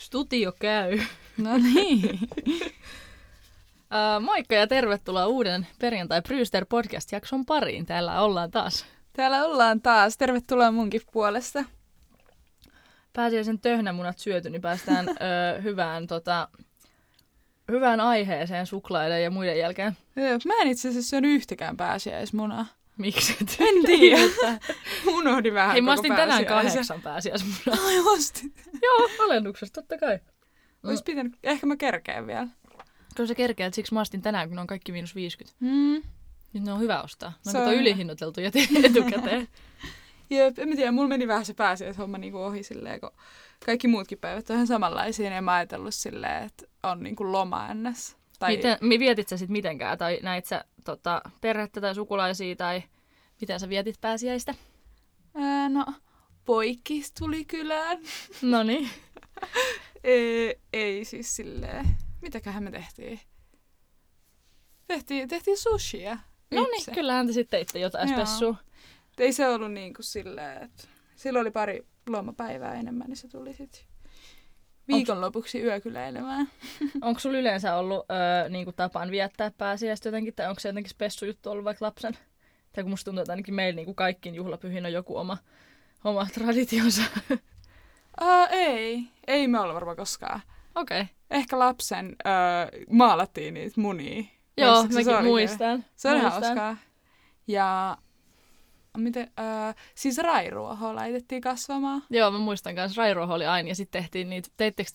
Studio käy. No niin. Moikka ja tervetuloa uuden perjantai Brewster podcast-jakson pariin. Täällä ollaan taas. Tervetuloa munkin puolesta. Pääsiäisen töhnämunat syöty, niin päästään hyvään aiheeseen suklaiden ja muiden jälkeen. Mä en itse asiassa syönyt yhtäkään pääsiäismunaa. Miksi? En tiedä. Unohdin vähän. Hei, mä ostin tänään 8 pääsiäismunaa. Ai, ostin. Joo, alennuksesta totta kai. Ois pitänyt, ehkä mä kerkeen vielä. Kyllä sä kerkeät, siksi mä ostin tänään, kun on kaikki -50. Nyt ne on hyvä ostaa. Mä oon ylihinnoiteltu jätin etukäteen. Jep, en tiedä, mulla meni vähän se pääsiäishomma niinku ohi silleen, kun kaikki muutkin päivät on ihan samanlaisia, ja mä ajatellut silleen, että on niinku loma ennäs. Tai... Vietit sä sit mitenkään? Tai näit sä perhettä tai sukulaisia, tai miten sä vietit pääsiäistä? No, poikis tuli kylään. No niin. Ei siis silleen. Mitäköhän me tehtiin? Tehtiin sushia. No niin, kyllähän te sitten teitte jotain spessua. Ei se ollut niin kuin silleen, että silloin oli pari lomapäivää enemmän, niin se tuli sitten viikonlopuksi yökyläilemään. Onko sulla yleensä ollut niin kuin tapaan viettää pääsiäistä jotenkin, tai onko se jotenkin spessujuttu ollut vaikka lapsen? Tai kun musta tuntuu, että ainakin meillä niin kuin kaikkiin juhlapyhiin on joku oma traditionsa. Ei me olla varmaan koskaan. Okei. Okay. Ehkä lapsen maalattiin niitä munia. Joo, mäkin muistan. Se on ihan oskaa. Ja siis rairuohoa laitettiin kasvamaan. Joo, mä muistan myös. Rairuoho oli aina ja sitten tehtiin niitä.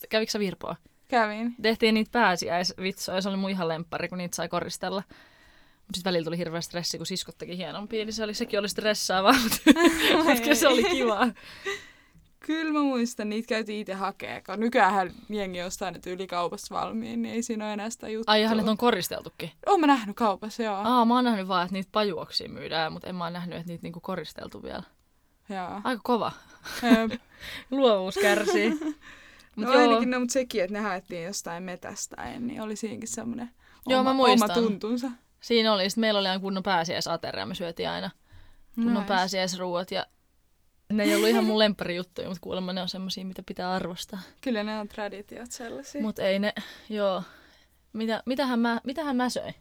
Kävikö sä virpoa? Kävin. Tehtiin niitä pääsiäisvitsoja. Se oli mun ihan lemppari, kun niitä sai koristella. Sitten välillä tuli hirveä stressi, kun siskot teki hienompia. Niin sekin oli stressaavaa, mutta se oli kivaa. Kyllä mä muistan, niitä käytiin itse hakemaan, kun nykyäänhän jengi ostaa nyt yli kaupassa valmiin, niin ei siinä ole enää sitä juttua. Ai ihan, on koristeltukin? Oon mä nähnyt kaupassa, joo. Mä oon nähnyt vaan, että niitä pajuoksia myydään, mutta en mä oon nähnyt, että niitä niinku koristeltu vielä. Joo. Aika kova. Luovuus kärsii. No ainakin, mutta sekin, että ne haettiin jostain metästäen, niin oli siinkin semmoinen oma tuntunsa. Siinä oli, sitten meillä oli aina kunnon pääsiäisateria, me syötiin aina kunnon pääsiäisruuat ja... Ne ei ollut ihan mun lemppärijuttuja, mutta kuulemma ne on semmosia, mitä pitää arvostaa. Kyllä ne on traditiot sellaisia. Mut ei ne, joo. Mitähän mä söin?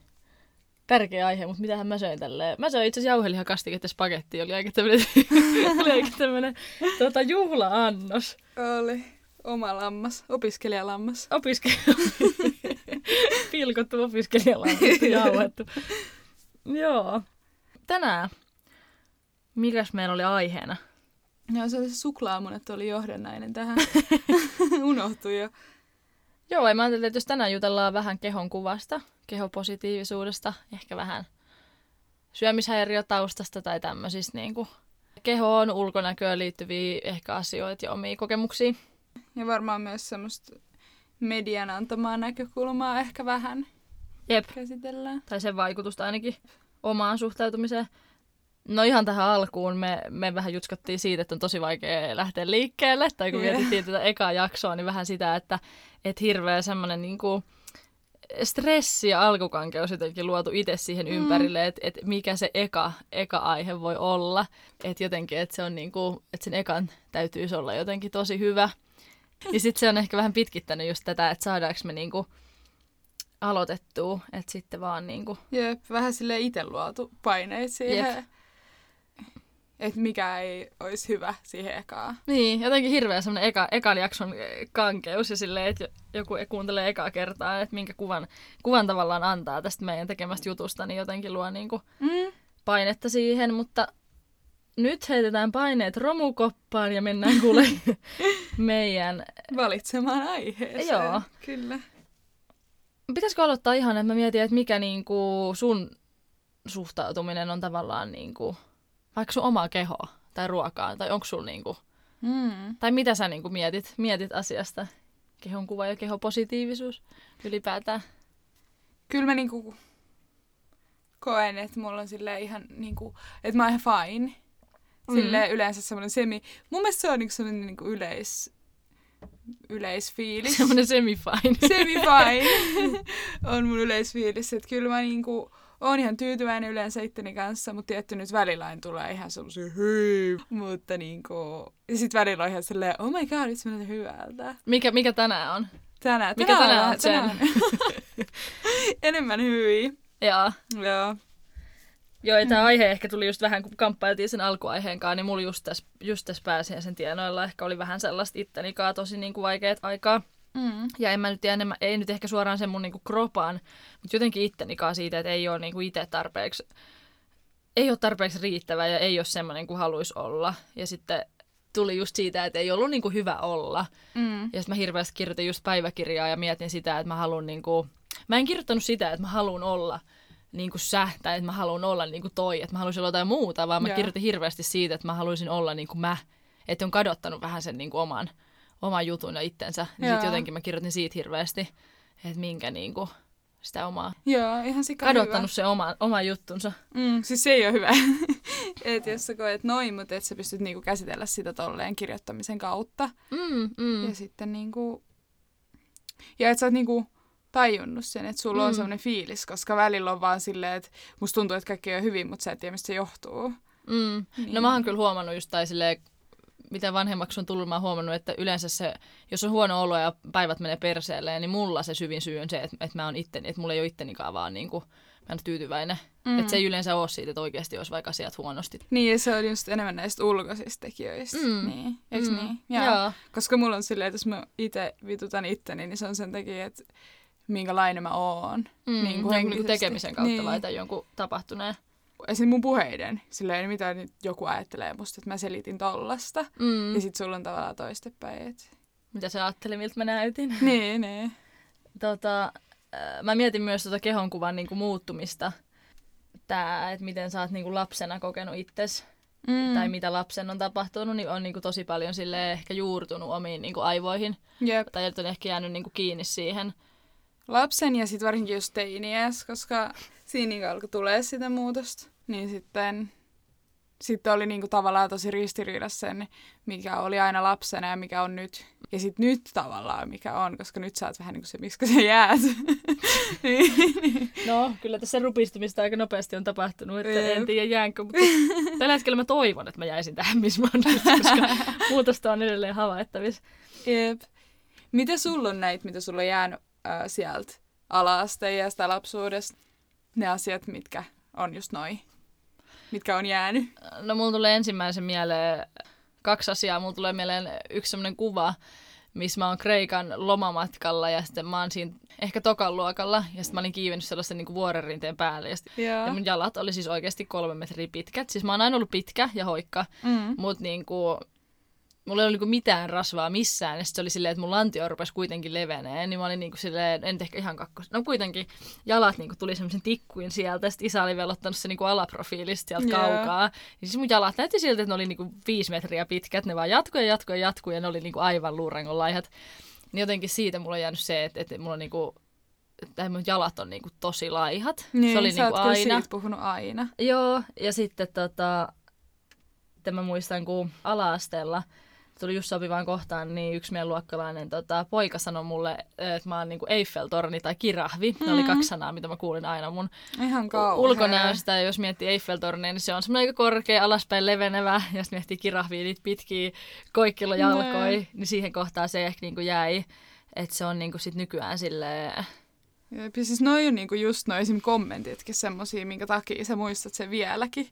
Tärkeä aihe, mutta mitähän mä söin tälleen? Mä söin itse asiassa jauhelihakastiketta spagettia, oli aika tämmönen juhla-annos. Oli. Oma lammas, opiskelijalammas. Pilkottu opiskelijalammas, jauhettu. Joo. Tänään. Mikäs meillä oli aiheena? Joo, se oli se suklaamunat oli johdannainen tähän. Unohtui jo. Joo, mä ajattelin, että jos tänään jutellaan vähän kehon kuvasta, kehopositiivisuudesta, ehkä vähän syömishäiriötaustasta tai tämmöisistä niin kuin kehoon, ulkonäköön liittyviä ehkä asioita ja omia kokemuksia. Ja varmaan myös semmoista median antamaa näkökulmaa ehkä vähän käsitellään. Tai sen vaikutusta ainakin omaan suhtautumiseen. No ihan tähän alkuun me vähän jutskattiin siitä, että on tosi vaikea lähteä liikkeelle. Tai kun mietittiin tätä ekaa jaksoa, niin vähän sitä, että hirveä semmoinen niinku stressi ja alkukankeus jotenkin luotu itse siihen ympärille, että mikä se eka aihe voi olla. Että jotenkin, että se on niinku, että sen ekan täytyisi olla jotenkin tosi hyvä. Ja sitten se on ehkä vähän pitkittänyt just tätä, että saadaanko me niinku... aloitettua, että sitten vaan niinku... Jep, vähän silleen itse luotu paineet siihen. Jep. Että mikä ei olisi hyvä siihen ekaan. Niin, jotenkin hirveä semmoinen ekan jakson kankeus ja silleen, että joku kuuntelee ekaa kertaa, että minkä kuvan tavallaan antaa tästä meidän tekemästä jutusta, niin jotenkin luo niinku painetta siihen, mutta nyt heitetään paineet romukoppaan ja mennään kuule meidän... valitsemaan aiheeseen. Joo. Kyllä. Pitäisikö aloittaa ihan, että mä mietin, että mikä niinku sun suhtautuminen on tavallaan niinku, vaikka sun omaa kehoa tai ruokaa, tai onko sulla niinku, tai mitä sä niinku mietit asiasta, kehonkuva ja kehopositiivisuus ylipäätään? Kyllä mä niinku koen, että mulla on silleen ihan niinku, että mä oon ihan fine, silleen yleensä semmoinen mun mielestä se on niinku semmoinen niinku yleisfiilis. Semmoinen semi-fine. On mun yleisfiilis, että kyllä mä niinku oon ihan tyytyväinen yleensä itteni kanssa, mutta tietty nyt välilain tulee ihan sellaisia hei, mutta niinku... Ja sit välillä on ihan silleen, oh my god, itse menetään hyvältä. Mikä tänään on? Tänään on. Enemmän hyviä. Joo. Joo, ja tämä aihe ehkä tuli just vähän, kun kamppailtiin sen alkuaiheen kanssa, niin mulla just tässä pääsiäisen sen tienoilla ehkä oli vähän sellaista ittenikaa tosi niin kuin vaikeat aikaa. Ja en mä nyt enemmän, ei nyt ehkä suoraan sen mun niin kuin kropan, mutta jotenkin ittenikaa siitä, että ei ole niin kuin itse tarpeeksi, ei ole tarpeeksi riittävä ja ei ole semmoinen kuin haluaisi olla. Ja sitten tuli just siitä, että ei ollut niin kuin hyvä olla. Ja sitten mä hirveästi kirjoitin just päiväkirjaa ja mietin sitä, että mä haluan niin kuin, mä en kirjoittanut sitä, että mä haluan olla niin kuin sä, tai että mä haluan olla niin kuin toi, että mä haluaisin olla jotain muuta, vaan mä kirjoitin hirveästi siitä, että mä haluaisin olla niin kuin mä. Että on kadottanut vähän sen niin kuin oman jutun ja itsensä. Niin sitten jotenkin mä kirjoitin siitä hirveästi, että minkä niin kuin sitä omaa. Joo, ihan sika hyvä. Kadottanut se oman juttunsa. Siis se ei ole hyvä. Että jos sä koet noin, mutta et sä pystyt niin kuin käsitellä sitä tolleen kirjoittamisen kautta. Ja sitten niin kuin... Ja et sä oot niin kuin tajunnut sen, että sulla on sellainen fiilis, koska välillä on vaan silleen, että musta tuntuu, että kaikki on hyvin, mutta sä et tiedä, mistä se johtuu. Niin. No mä oon kyllä huomannut just tai silleen, mitä vanhemmaksi on tullut, mä oon huomannut, että yleensä se, jos on huono olo ja päivät menee perseelleen, niin mulla se syvin syy on se, että mä oon itteni, että mulla ei ole ittenikaan vaan niin kuin, mä en ole tyytyväinen. Että se ei yleensä ole siitä, että oikeasti olisi vaikka asiat huonosti. Niin, ja se on just enemmän näistä ulkoisista tekijöistä. Niin, eikö niin? Joo. Koska mulla on silleen, että jos mä itse vitutan itteni, niin se on sen takia, että minkälainen mä oon. Niin tekemisen kautta niin. Laitan jonkun tapahtuneen. Esimerkiksi mun puheiden. Silleen, mitä nyt joku ajattelee musta, että mä selitin tollasta. Ja sit sulla on tavallaan toistepäin. Et... Mitä sä ajattelin, miltä mä näytin? Niin. Mä mietin myös kehonkuvan niinku muuttumista. Tää, että miten sä oot niinku lapsena kokenut itses. Tai mitä lapsen on tapahtunut, niin on niinku tosi paljon silleen ehkä juurtunut omiin niinku aivoihin. Jep. Tai on ehkä jäänyt niinku kiinni siihen. Lapsen ja sitten varsinkin just teiniäs, koska siinä alkoi tulee sitä muutosta, niin sitten oli niinku tavallaan tosi ristiriidassa sen, mikä oli aina lapsena ja mikä on nyt. Ja sitten nyt tavallaan mikä on, koska nyt sä oot vähän niin kuin se, miksi sä jäät. No, kyllä tässä rupistumista aika nopeasti on tapahtunut, että en tiedä jäänkö, mutta tällä hetkellä mä toivon, että mä jäisin tähän, missä mä oon nyt, koska muutosta on edelleen havaittavissa. Jep. Mitä sulla on näitä, mitä sulla on jäänyt sieltä ala-asteijästä ja lapsuudesta, ne asiat, mitkä on just noi, mitkä on jäänyt? No mulla tulee ensimmäisen mieleen kaksi asiaa. Mulla tulee mieleen yksi semmoinen kuva, missä mä oon Kreikan lomamatkalla ja sitten mä oon siinä ehkä tokan luokalla ja sitten mä olin kiivennyt sellaisen niin kuin vuorenrinteen päälle ja mun jalat oli siis oikeasti 3 metriä pitkät. Siis mä oon aina ollut pitkä ja hoikka, mutta niinku... Mulla ei ollut niinku mitään rasvaa missään, ja sitten se oli silleen, että mun lantio rupesi kuitenkin leveneen, niin mä olin niinku silleen, en ehkä ihan kakkos. No kuitenkin jalat niinku tuli semmoisen tikkuin sieltä, sitten isä oli vielä ottanut se niinku alaprofiilista sieltä kaukaa. Niin siis mun jalat näytti siltä, että ne oli niinku 5 metriä pitkät, ne vaan jatkuu, ja ne oli niinku aivan luurangon laihat. Niin jotenkin siitä mulla on jäänyt se, että mulla on niinku... Tai mun jalat on niinku tosi laihat. Niin, se oli sä niinku aina. Siitä puhunut aina. Joo, ja sitten mä muistan, kun ala-asteella... Tuli just sopivaan kohtaan, niin yksi meidän luokkalainen poika sanoi mulle, että mä oon niinku Eiffel-torni tai kirahvi. Ne oli 2 sanaa, mitä mä kuulin aina mun ulkonäöstä. Jos miettii Eiffel-tornia, niin se on semmoinen aika korkea, alaspäin levenevä. Ja sitten miettii kirahvia, niitä pitkiä koikkilojalkoja. Niin siihen kohtaan se ehkä niinku jäi, että se on niinku sit nykyään silleen... Jep, siis noi on niinku just noi esim. Kommentitkin semmosia, minkä takia sä muistat sen vieläkin.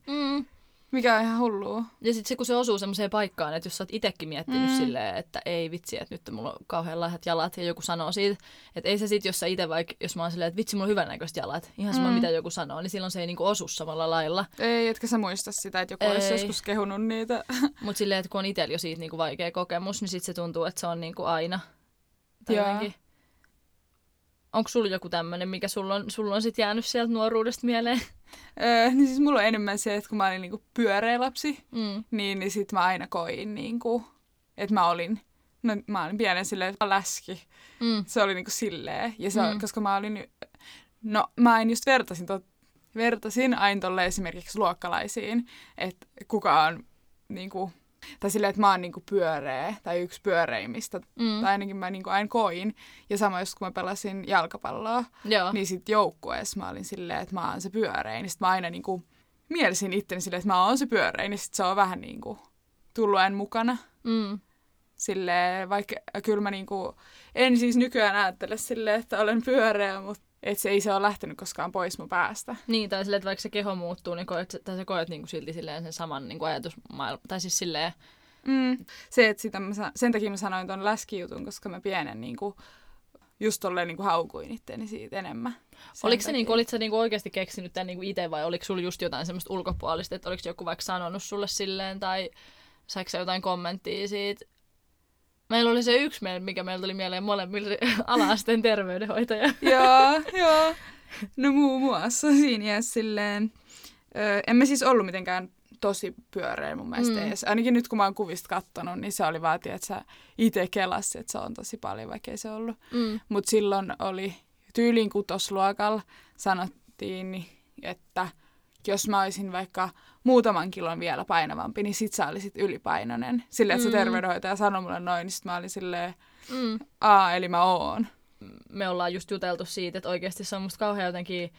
Mikä on ihan hullua. Ja sitten se, kun se osuu semmoiseen paikkaan, että jos sä oot itsekin miettinyt silleen, että ei vitsi, että nyt mulla on kauhean laihat jalat ja joku sanoo siitä. Että ei se sitten, jos sä itse vaikka, jos mä oon silleen, että vitsi, mulla on hyvännäköiset jalat, ihan sama mitä joku sanoo, niin silloin se ei niinku osu samalla lailla. Ei, etkä sä muista sitä, että joku olisi joskus kehunut niitä. Mutta silleen, että kun on itsellä jo siitä niinku vaikea kokemus, niin sitten se tuntuu, että se on niinku aina. Onko sulla joku tämmöinen, mikä sulla on sit jäänyt sieltä nuoruudesta mieleen? Niin siis mulla on enemmän se, että kun mä olin niinku pyöreä lapsi, niin sit mä aina koin, niinku, että mä olin pienen silleen läski. Se oli niinku silleen. Ja se, koska mä olin, no mä en just vertasin aina tolle esimerkiksi luokkalaisiin, että kuka on niinku Tai silleen, että mä oon niinku pyöreä tai yksi pyöreimmistä. Mm. Tai ainakin mä niinku aina koin. Ja sama just kun mä pelasin jalkapalloa, joo. Niin sit joukkueessa mä olin silleen, että mä oon se pyörein. Sitten mä aina niinku mielisin itteni silleen, että mä oon se pyörein. Ja sit se on vähän niinku tullut aina mukana. Mm. Silleen, vaikka kyllä mä niinku, en siis nykyään ajattele silleen, että olen pyöreä, mutta et se ei se ole lähtenyt koskaan pois mun päästä. Niin, tai silleen, että vaikka se keho muuttuu, niin sä koet niinku silti silleen sen saman niinku ajatusmaailman. Tai siis silleen... Mm. Se, että sitä sen takia mä sanoin ton läskijutun, koska mä pienen niinku, just tolleen niinku haukuin itteeni siitä enemmän. Olit sä niinku oikeasti keksinyt tän niinku ite vai oliko sulla just jotain semmoista ulkopuolista, että oliko joku vaikka sanonut sulle silleen tai saiko sä jotain kommenttia siitä? Meillä oli se yksi, mikä meillä tuli mieleen molemmille ala-asteen terveydenhoitaja. Joo. No muun muassa siinä jäs silleen. Emme siis ollut mitenkään tosi pyöreä mun mielestä edes. Ainakin nyt kun mä oon kuvista kattonut, niin se oli vaati, että sä itse kelasi, että se on tosi paljon, vaikka ei se ollut. Mm. Mutta silloin oli tyyliin kutosluokalla sanottiin, että jos mä olisin vaikka muutaman kilon vielä painavampi, niin sit sä olisit ylipainoinen. Silleen, että se terveydenhoitaja sanoi mulle noin, niin sit mä olin silleen, eli mä oon. Me ollaan just juteltu siitä, että oikeasti se on musta kauhean jotenkin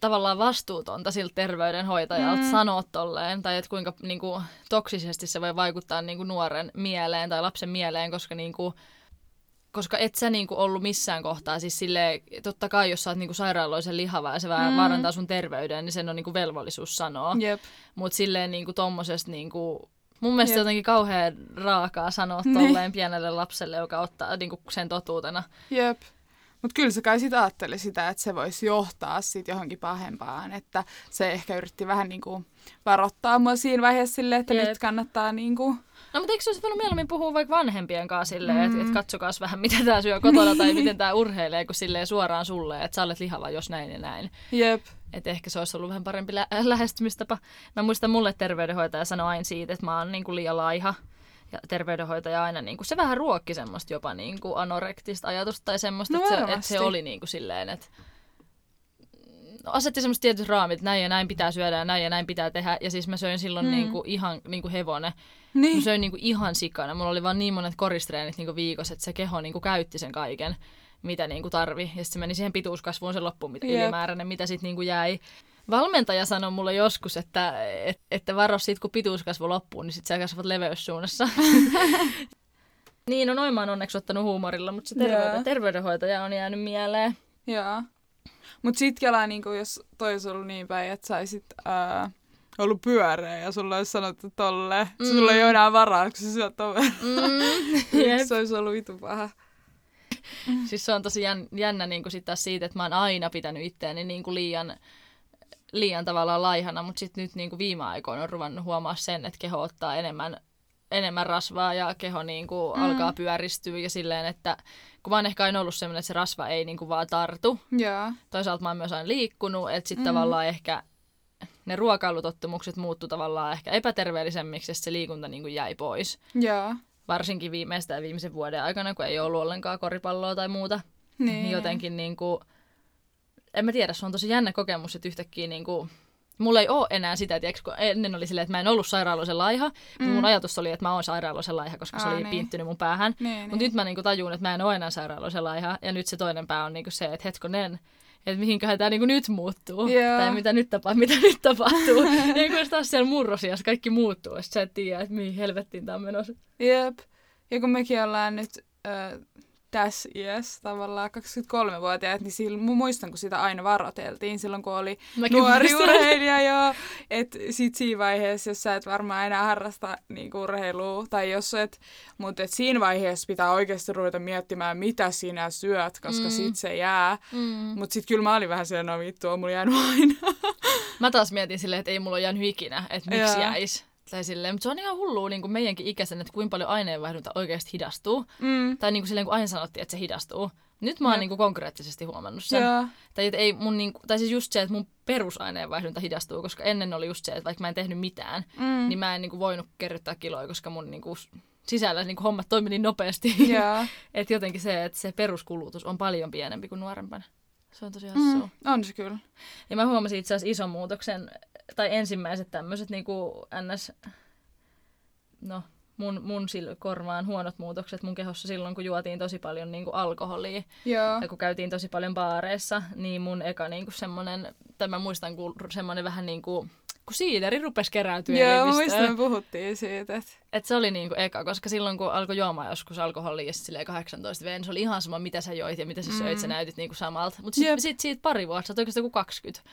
tavallaan vastuutonta siltä terveydenhoitajalta sanoa tolleen, tai että kuinka niinku, toksisesti se voi vaikuttaa niinku, nuoren mieleen tai lapsen mieleen, koska niinku... Koska et sä niinku ollut missään kohtaa, siis silleen, totta kai jos sä oot niinku sairaaloisen lihava ja se vaarantaa sun terveyden, niin sen on niinku velvollisuus sanoa. Jep. Mut silleen niinku tommosesta niinku, mun mielestä jotenkin kauhean raakaa sanoa tolleen pienelle lapselle, joka ottaa niinku sen totuutena. Jep. Mut kyllä se kai sit ajatteli sitä, että se voisi johtaa sit johonkin pahempaan, että se ehkä yritti vähän niinku varoittaa mua siinä vaiheessa silleen, että nyt kannattaa niinku... No, mutta eikö se olisi voinut mieluummin puhua vaikka vanhempien kanssa silleen, että katsokaas vähän, mitä tää syö kotona tai miten tää urheilee, kun silleen suoraan sulle, että sä olet lihava, jos näin ja näin. Jep. Että ehkä se olisi ollut vähän parempi lähestymistapa. Mä muistan, mulle terveydenhoitaja sanoi aina siitä, että mä oon niinku liian laiha. Ja terveydenhoitaja aina, niinku, se vähän ruokki semmoista jopa niinku anorektista ajatusta tai semmoista, no, että se oli niinku silleen, että... Asetti semmoiset tietyt raamit, näin ja näin pitää syödä ja näin pitää tehdä. Ja siis mä söin silloin niinku ihan niinku hevonen. Niin. Mä söin niinku ihan sikana. Mulla oli vaan niin monet koristreenit niinku viikossa, että se keho niinku käytti sen kaiken, mitä niinku tarvi. Ja sit se meni siihen pituuskasvuun se loppuun, mitä ylimääräinen, mitä sit niinku jäi. Valmentaja sanoi mulle joskus, että varo sit, kun pituuskasvu loppuu, niin sit sä kasvat leveyssuunnassa. Niin, no noin mä oon onneksi ottanut huumorilla, mutta se terveydenhoitaja on jäänyt mieleen. Joo. Mutta sit kelaa, niinku, jos toi olisi ollut niin päin, että sä olisit ollut pyöreä ja sulla olisi sanottu tolleen. Sulla ei ole enää varaa, kun sä syöt tolleen. Se olisi ollut vitu paha. Siis se on tosi jännä niinku sit taas siitä, että mä oon aina pitänyt itteeni niinku liian tavallaan laihana, mutta sit nyt niinku viime aikoina on ruvennut huomaa sen, että keho ottaa enemmän rasvaa ja keho niinku alkaa pyöristyä ja silleen, että kun mä oon ehkä aina ollut sellainen, että se rasva ei niinku vaan tartu. Yeah. Toisaalta mä oon myös aina liikkunut, että sit tavallaan ehkä ne ruokailutottumukset muuttu tavallaan ehkä epäterveellisemmiksi, että se liikunta niinku jäi pois. Yeah. Varsinkin viimeisen vuoden aikana, kun ei ollut ollenkaan koripalloa tai muuta. Niin. Jotenkin niinku, en mä tiedä, se on tosi jännä kokemus, että yhtäkkiä niinku... Mulla ei ole enää sitä, tiiäks, kun ennen oli silleen, että mä en ollut sairaaloisen laiha. Mun ajatus oli, että mä oon sairaaloisen laiha, koska se oli piinttynyt mun päähän. Niin, mutta nyt mä niinku tajuun, että mä en ole enää sairaaloisen laiha. Ja nyt se toinen pää on niinku se, että hetkonen, että mihinköhän tää niinku nyt muuttuu. Yeah. Tai mitä nyt tapahtuu. Ja kun taas siellä murrosiassa kaikki muuttuu, että sä et tiedä, että mihin helvettiin tää on menossa. Jep. Ja kun mekin ollaan nyt... tässä iässä tavallaan 23-vuotiaat, niin silloin, muistan, kun sitä aina varoteltiin silloin, kun oli nuori urheilija jo. Että sit siinä vaiheessa, jos sä et varmaan enää harrasta niin urheilua, tai jos et, mutta et siinä vaiheessa pitää oikeasti ruveta miettimään, mitä sinä syöt, koska sit se jää. Mutta sit kyllä mä olin vähän siellä, no vittu, on mulla jäänyt aina. Mä taas mietin silleen, että ei mulla ole jäänyt ikinä, että miksi jäisi. Mutta se on ihan hullua niin kuin meidänkin ikäisen, että kuinka paljon aineenvaihdunta oikeasti hidastuu. Tai niin kuin silleen, kun aina sanottiin, että se hidastuu. Nyt mä oon niin kuin konkreettisesti huomannut sen. Tai siis just se, että mun perusaineenvaihdunta hidastuu, koska ennen oli just se, että vaikka mä en tehnyt mitään, niin mä en niin kuin voinut kerryttää kiloa, koska mun niin kuin sisällä niin kuin hommat toimi niin nopeasti. Että jotenkin se, että se peruskulutus on paljon pienempi kuin nuorempana. Se on tosi hassua. On se kyllä. Ja mä huomasin itse asiassa ison muutoksen, tai ensimmäiset tämmöiset niin kuin ns no, mun korvaan huonot muutokset mun kehossa silloin, kun juotiin tosi paljon niin kuin alkoholia. Joo. Ja kun käytiin tosi paljon baareissa, niin mun eka niin kuin semmoinen, tai mä muistan, kun semmoinen vähän niin kuin kun siideri rupesi keräytyä elimistöön. Joo, muistan, me puhuttiin siitä. Että se oli niinku eka, koska silloin kun alkoi juomaan joskus alkoholia ja silleen 18 V, niin se oli ihan sama, mitä sä joit ja mitä sä söit, sä näytit niinku samalta. Mutta sitten siitä pari vuotta, sä oot oikeastaan kuin 20.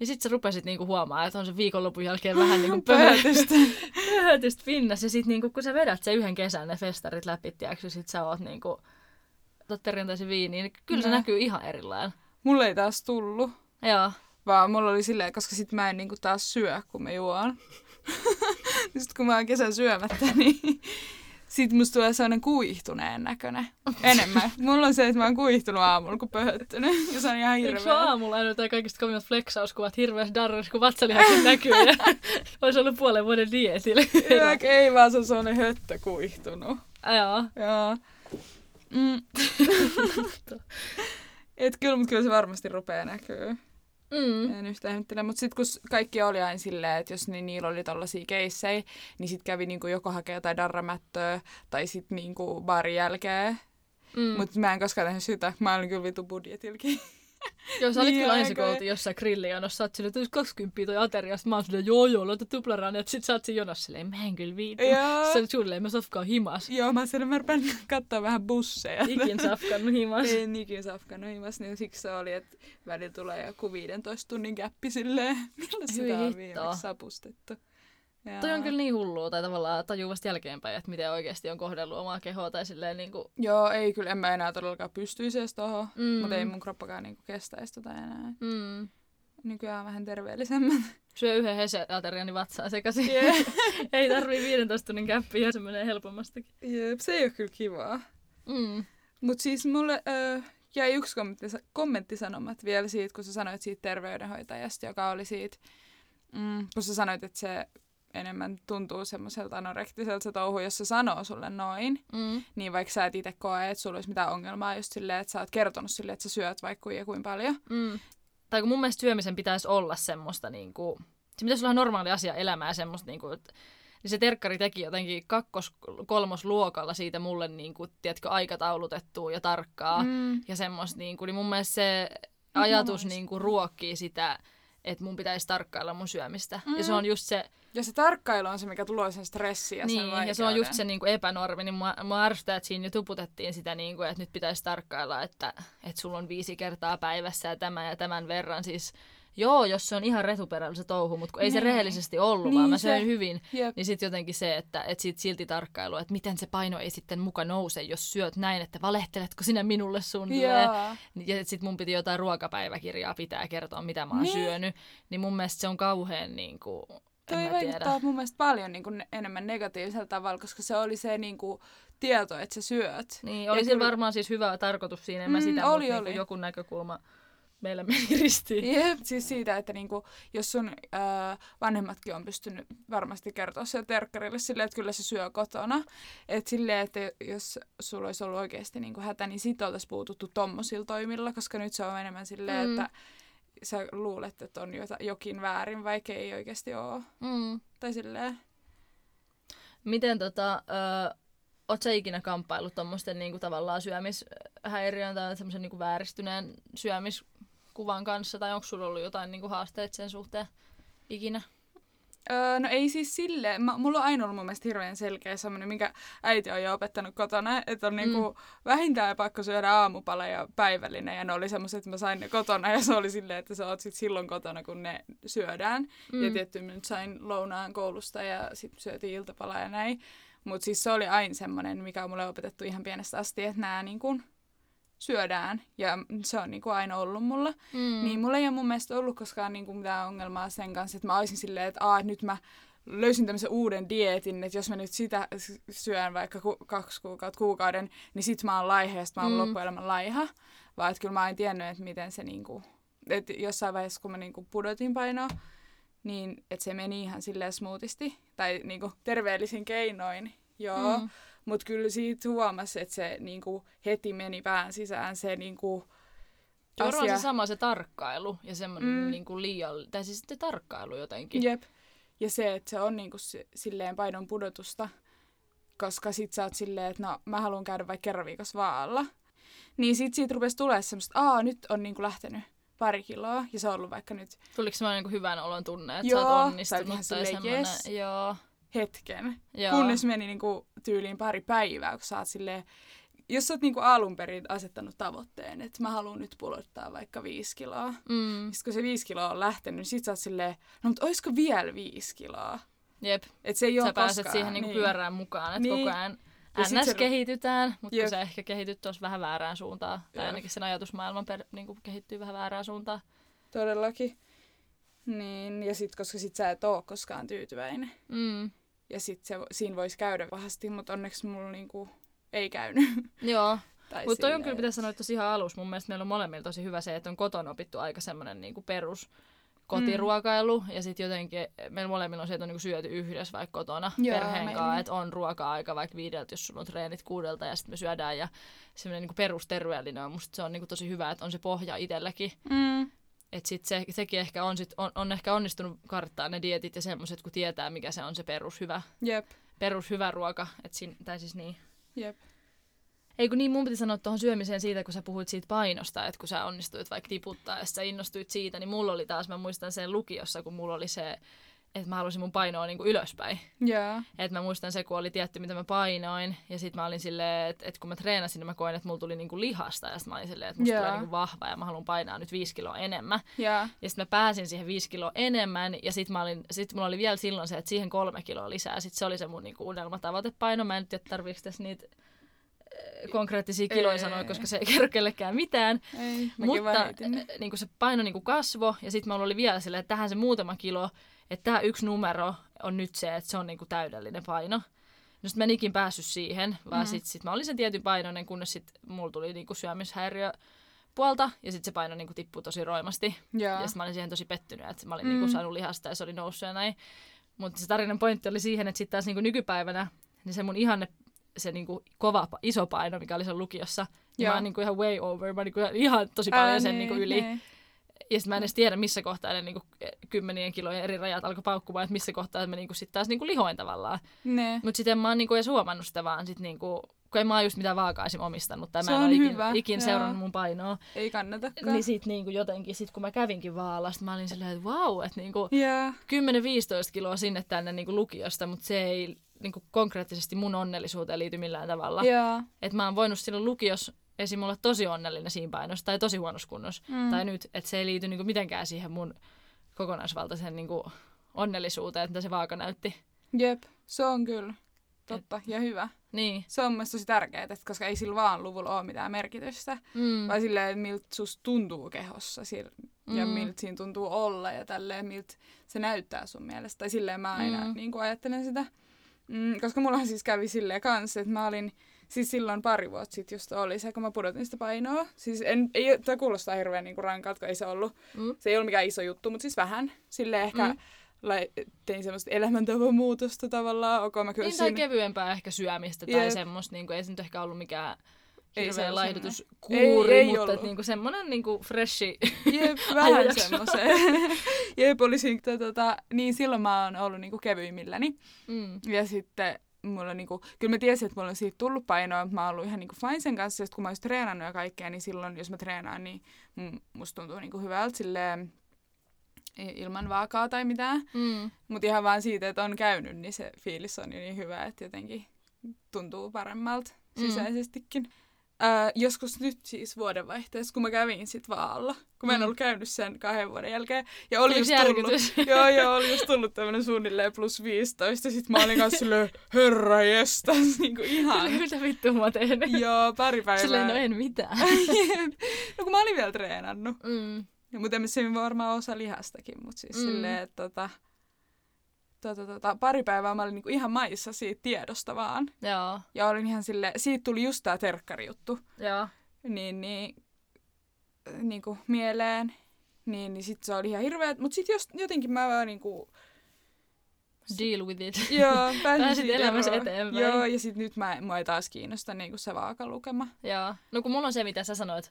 Ja sitten sä rupesit niinku huomaa, että on se viikonlopun jälkeen vähän niinku pöhötystä pinnassa. Ja sitten niinku, kun sä vedät se yhden kesän ne festarit läpi, tiiäksä, sit sä oot niinku, otat perjantaisin viiniin, niin kyllä se näkyy ihan erilainen. Mulla ei taas tullut. Joo. Vaan mulla oli silleen, koska sit mä en niinku taas syö, kun mä juon. Sitten kun mä oon kesän syömättä, niin sit musta tulee sellainen kuihtuneen näköinen. Enemmän. Mulla on se, että mä oon kuihtunut aamulla, kun pöhöttynyt. Ja se on ihan hirveä. Eikö sua aamulla ainoa tai kaikista kovimmat flexauskuvat hirveässä darrassa, kun vatsalihakset näkyy? Olisi ollut puolen vuoden dietillä. Ei vaan, se on sellainen höttö kuihtunut. Joo. Et kyllä, mutta kyllä se varmasti rupeaa näkyy. En yhtään ihmettele, mutta sitten kun kaikki oli aina silleen, että jos niillä oli tällaisia keissejä, niin sitten kävi niinku joko hakea jotain darramättöä tai sitten niinku baarin jälkeen. Mutta mä en koskaan tehnyt sitä, mä olin kyllä vitu budjetilkin. Joo, sä olit kyllä aina se, kun oltiin jossain grillijonossa, sä oot silleen, että olisi 20 toi ateriasta, mä oon silleen, joo, luota tuplarani, että sit sä oot siinä jonossa silleen, mä en kyllä viitu. Sä olet suunnilleen, mä safkaan himas. Joo, mä oon silleen, mä rupean katsoa vähän busseja. Ikin safkannut himas. En ikin safkannut himas, niin siksi se oli, että välillä tulee joku 15 tunnin käppi silleen, millä sitä on viimeksi sapustettu. Jaa. Toi on kyllä niin hullua tai tavallaan tajuvasti jälkeenpäin, että miten oikeasti on kohdellut omaa kehoa tai silleen niinku. Joo, ei kyllä, en mä enää todellakaan pystyisi edes tohon, mutta ei mun kroppakaan niinku kestäisi tota enää. Nykyään vähän terveellisemmät. Syö yhden hese-ateriani vatsaa sekaisin. Yeah. Ei tarvii 15 tunnin käppiä ja se menee helpommastikin. Jep, se ei ole kyllä kivaa. Mut siis mulle jäi yksi kommentti sanomat vielä siitä, kun sä sanoit siitä terveydenhoitajasta, joka oli siitä, kun sä sanoit, että se enemmän tuntuu semmoiselta anorektiselta touhu, jos se sanoo sulle noin, niin vaikka sä et itse koe, että sulla olisi mitään ongelmaa just silleen, että sä oot kertonut silleen, että sä syöt vaikka kuin paljon. Tai kun mun mielestä syömisen pitäisi olla semmoista, niinku, se pitäisi olla normaali asia elämää semmoista, niinku, että niin se terkkari teki jotenkin 2-3 luokalla siitä mulle niinku, tiedätkö, aikataulutettua ja tarkkaa ja semmoista, niinku, niin mun mielestä se ajatus niinku, ruokkii sitä, että mun pitäisi tarkkailla mun syömistä. Ja se on just se. Ja se tarkkailu on se, mikä tulee sen stressiä. Niin, sen ja se on just se niin kuin epänormi. Niin mä arvostan, että siinä jo tuputettiin sitä, niin kuin, että nyt pitäisi tarkkailla, että sulla on 5 kertaa päivässä ja tämän verran. Siis, joo, jos se on ihan retuperällä se touhu, mutta kun ei se rehellisesti ollut, vaan mä söin hyvin. Jep. Niin sitten jotenkin se, että sit silti tarkkailu, että miten se paino ei sitten muka nouse, jos syöt näin, että valehteletko sinä minulle suunnilleen. Ja sitten mun piti jotain ruokapäiväkirjaa pitää ja kertoa, mitä mä oon syönyt. Niin mun mielestä se on kauhean niin kuin. Toi vaikuttaa mun mielestä paljon niin kuin enemmän negatiivisella tavalla, koska se oli se niin kuin tieto, että sä syöt. Niin, oli siinä varmaan siis hyvä tarkoitus siinä, en mä sitä, oli, mutta niin joku näkökulma meillä meni ristiin. Jep, siis siitä, että niin kuin, jos sun vanhemmatkin on pystynyt varmasti kertoa siellä terkkarille silleen, että kyllä se syö kotona. Että silleen, että jos sulla olisi ollut oikeasti niin kuin hätä, niin sit oltaisiin puututtu tommosilla toimilla, koska nyt se on enemmän silleen, että sä luulet, että on jokin väärin, vaikka ei oikeasti ole. Tai silleen. Miten oot sä ikinä kamppaillut tommosten niinku tavallaan syömishäiriön tai semmoisen niinku vääristyneen syömiskuvan kanssa? Tai onko sulla ollut jotain niinku haasteita sen suhteen ikinä? No ei siis silleen. Mulla on aina ollut mun mielestä hirveän selkeä semmoinen, minkä äiti on jo opettanut kotona, että on niinku vähintään pakko syödä aamupala ja päivällinen. Ja ne oli semmoiset, että mä sain ne kotona ja se oli silleen, että sä oot sit silloin kotona, kun ne syödään. Ja tietty mä nyt sain lounaan koulusta ja sitten syötiin iltapalaa ja näin. Mutta siis se oli aina semmoinen, mikä on mulle opetettu ihan pienestä asti, että nää niinku syödään ja se on niinku aina ollut mulla. Niin mulla ei ole mun mielestä ollut koskaan niinku mitään ongelmaa sen kanssa, että mä olisin silleen, että nyt mä löysin tämmöisen uuden dieetin, että jos mä nyt sitä syön vaikka 2 kuukauden, niin sit mä oon laiha ja sit mä oon loppuelämän laiha. Vaan että kyllä mä oon tiennyt, että miten se niinku, että jossain vaiheessa kun mä niinku pudotin painoa, niin että se meni ihan silleen smoothisti tai niinku terveellisin keinoin, joo. Mutta kyllä siitä huomasi, että se niinku heti meni pään sisään se niinku asia. Joo, on se sama se tarkkailu ja semmoinen niinku liian, tai siis sitten tarkkailu jotenkin. Jep. Ja se, että se on niinku silleen painon pudotusta, koska sit sä oot silleen, että no mä haluan käydä vaikka kerran viikossa vaalla. Niin sit siitä rupesi tulemaan semmoista, nyt on niinku lähtenyt pari kiloa ja se on ollut vaikka nyt. Tuliko semmoinen niinku hyvän olon tunne, että joo, sä oot onnistunut tai semmoinen yes, joo. Hetken, joo. Kunnes meni niinku tyyliin pari päivää, kun sä oot silleen, jos sä oot niinku alun perin asettanut tavoitteen, että mä haluan nyt pulottaa vaikka 5 kiloa. Mm. Sitten kun se 5 kiloa on lähtenyt, niin sit sä oot silleen, no mutta oisko vielä 5 kiloa? Jep, se ei sä pääset koskaan siihen niinku niin pyörään mukaan, että niin. Koko ajan ns. Kehitytään, mutta kun sä ehkä kehityt tuossa vähän väärään suuntaan. Tai ainakin sen ajatusmaailman niinku kehittyy vähän väärään suuntaan. Todellakin. Niin, ja sitten koska sit sä et oo koskaan tyytyväinen. Mm. Ja sitten siinä voisi käydä vahasti, mutta onneksi mulla niinku ei käynyt. Joo, mutta toi on kyllä pitäisi sanoa tosi ihan alussa. Mun mielestä meillä on molemmilla tosi hyvä se, että on kotona opittu aika semmoinen niinku perus kotiruokailu, ja sitten jotenkin meillä molemmilla on se, että on niinku syöty yhdessä vaikka kotona perheen kanssa, että on ruoka-aika vaikka 5:00, jos sulla on treenit 6:00, ja sitten me syödään, ja semmoinen niinku perusterveellinen on. Musta se on niinku tosi hyvä, että on se pohja itselläkin. Mm. Että sitten sekin ehkä on ehkä onnistunut karttaa ne dietit ja semmoiset, kun tietää, mikä se on se perushyvä. Jep. Perushyvä ruoka, tai siis niin. Jep. Ei kun niin, mun piti sanoa tuohon syömiseen siitä, kun sä puhuit siitä painosta, että kun sä onnistuit vaikka tiputtaa ja sä innostuit siitä, niin mulla oli taas, mä muistan sen lukiossa, kun mulla oli se, että mä halusin mun painoa niinku ylöspäin. Yeah. Että mä muistan se, kun oli tietty, mitä mä painoin, ja sit mä olin silleen, että kun mä treenasin, niin mä koin, että mulla tuli niinku lihasta, ja sit mä olin silleen, että musta tulee niinku vahva, ja mä haluan painaa nyt 5 kiloa enemmän. Yeah. Ja sit mä pääsin siihen 5 kiloa enemmän, ja sit mulla oli vielä silloin se, että siihen 3 kiloa lisää, sit se oli se mun niinku unelmatavoitepaino. Mä en nyt tiedä, tarviiko tässä niitä konkreettisia kiloja sanoa, koska se ei kerro kellekään mitään. Ei, mutta niinku se paino niinku kasvoi, ja sitten mulla oli vielä silleen, että tähän se muutama kilo, että tämä yksi numero on nyt se, että se on niinku täydellinen paino. No sitten mä en ikin päässyt siihen, vaan sit mä olin sen tietyn painoinen, kunnes sitten mulla tuli niinku syömishäiriö puolta, ja sitten se paino niinku tippui tosi roimasti. Ja sitten mä olin siihen tosi pettynyt, että mä olin niinku saanut lihasta ja se oli noussut ja näin. Mutta se tarinan pointti oli siihen, että sitten taas niinku nykypäivänä, niin se mun ihanne se niinku kova, iso paino, mikä oli sen lukiossa, niin mä oon niinku ihan way over, mä oon niinku ihan tosi paljon sen niinku yli. Ne. Ja sit mä en edes tiedä, missä kohtaa ne niinku 10 kilojen eri rajat alkoi paukkumaan, että missä kohtaa mä niinku sit taas niinku lihoin tavallaan. Ne. Mut sitten mä oon niinku edes huomannut sitä vaan sit niinku, kun en mä oon just mitään vaakaa esim. Omistanut, tai mä en ole ikin seurannut mun painoa. Ei kannatakaan. Niin sit niinku jotenkin, sit kun mä kävinkin vaalla, sit mä olin silleen, että vau, että niinku 10-15 kiloa sinne tänne niinku lukiosta, mut se ei niinku konkreettisesti mun onnellisuuteen liity millään tavalla. Että mä oon voinut silloin lukios esim. Olla tosi onnellinen siinä painossa tai tosi huonossa kunnossa. Tai nyt, että se ei liity niinku mitenkään siihen mun kokonaisvaltaisen niinku onnellisuuteen, mitä se vaaka näytti. Jep, se on kyllä totta ja hyvä. Niin. Se on mielestäni tosi tärkeää, koska ei sillä vaan luvulla ole mitään merkitystä, vaan silleen, että miltä susta tuntuu kehossa ja miltä siinä tuntuu olla ja tälleen, miltä se näyttää sun mielestä. Tai silleen mä aina niinku ajattelen sitä. Koska mullahan siis kävi silleen kanssa, että mä olin siis silloin pari vuotta sitten just oli se, kun mä pudotin sitä painoa. Siis tämä kuulostaa hirveän niinku rankalta, kun ei se ollut. Se ei ollut mikään iso juttu, mutta siis vähän. Silleen ehkä tein semmoista elämäntapamuutosta tavallaan. Okay, mä kyllä tai kevyempää ehkä syömistä tai semmoista. Niinku, ei se nyt ehkä ollut mikään hirveä laihdutuskuuri, mutta et niinku semmoinen niinku freshi vähän semmoiseen. Jep, olisin, niin silloin mä oon ollut niinku kevyimmilläni. Ja sitten mulla niinku, kyllä mä tiesin, että mulla on siitä tullut painoa, mutta mä oon ollut ihan niinku fine sen kanssa. Ja kun mä oon just treenannut ja kaikkea, niin silloin jos mä treenaan, niin musta tuntuu niinku hyvältä silleen ilman vaakaa tai mitään. Mutta ihan vaan siitä, että on käynyt, niin se fiilis on jo niin hyvä, että jotenkin tuntuu paremmalta sisäisestikin. Joskus nyt siis vuodenvaihteessa, kun mä kävin sit vaalla, kun mä en ollut käynyt sen 2 vuoden jälkeen, ja oli just tullut, oli just tullut tämmönen suunnilleen +15, ja sit mä olin kanssa silleen, herra jestas, niinku ihan. Mitä vittua mä tein? Joo, pari päivää. Silleen, no en mitään. No kun mä olin vielä treenannut. Mutta se varmaan osa lihastakin, mutta siis silleen, että pari päivää mä olin niinku ihan maissa siitä tiedosta vaan. Joo. Ja olin ihan silleen, siitä tuli just tää terkkarijuttu. Joo. Niin niinku mieleen. Niin sit se oli ihan hirveet. Mut sit jotenkin mä vaan niinku deal with it. Joo, pääsit elämässä eteenpäin. Joo, ja sit nyt mua ei taas kiinnosta niinku se vaakalukema. Joo. No kun mulla on se, mitä sä sanoit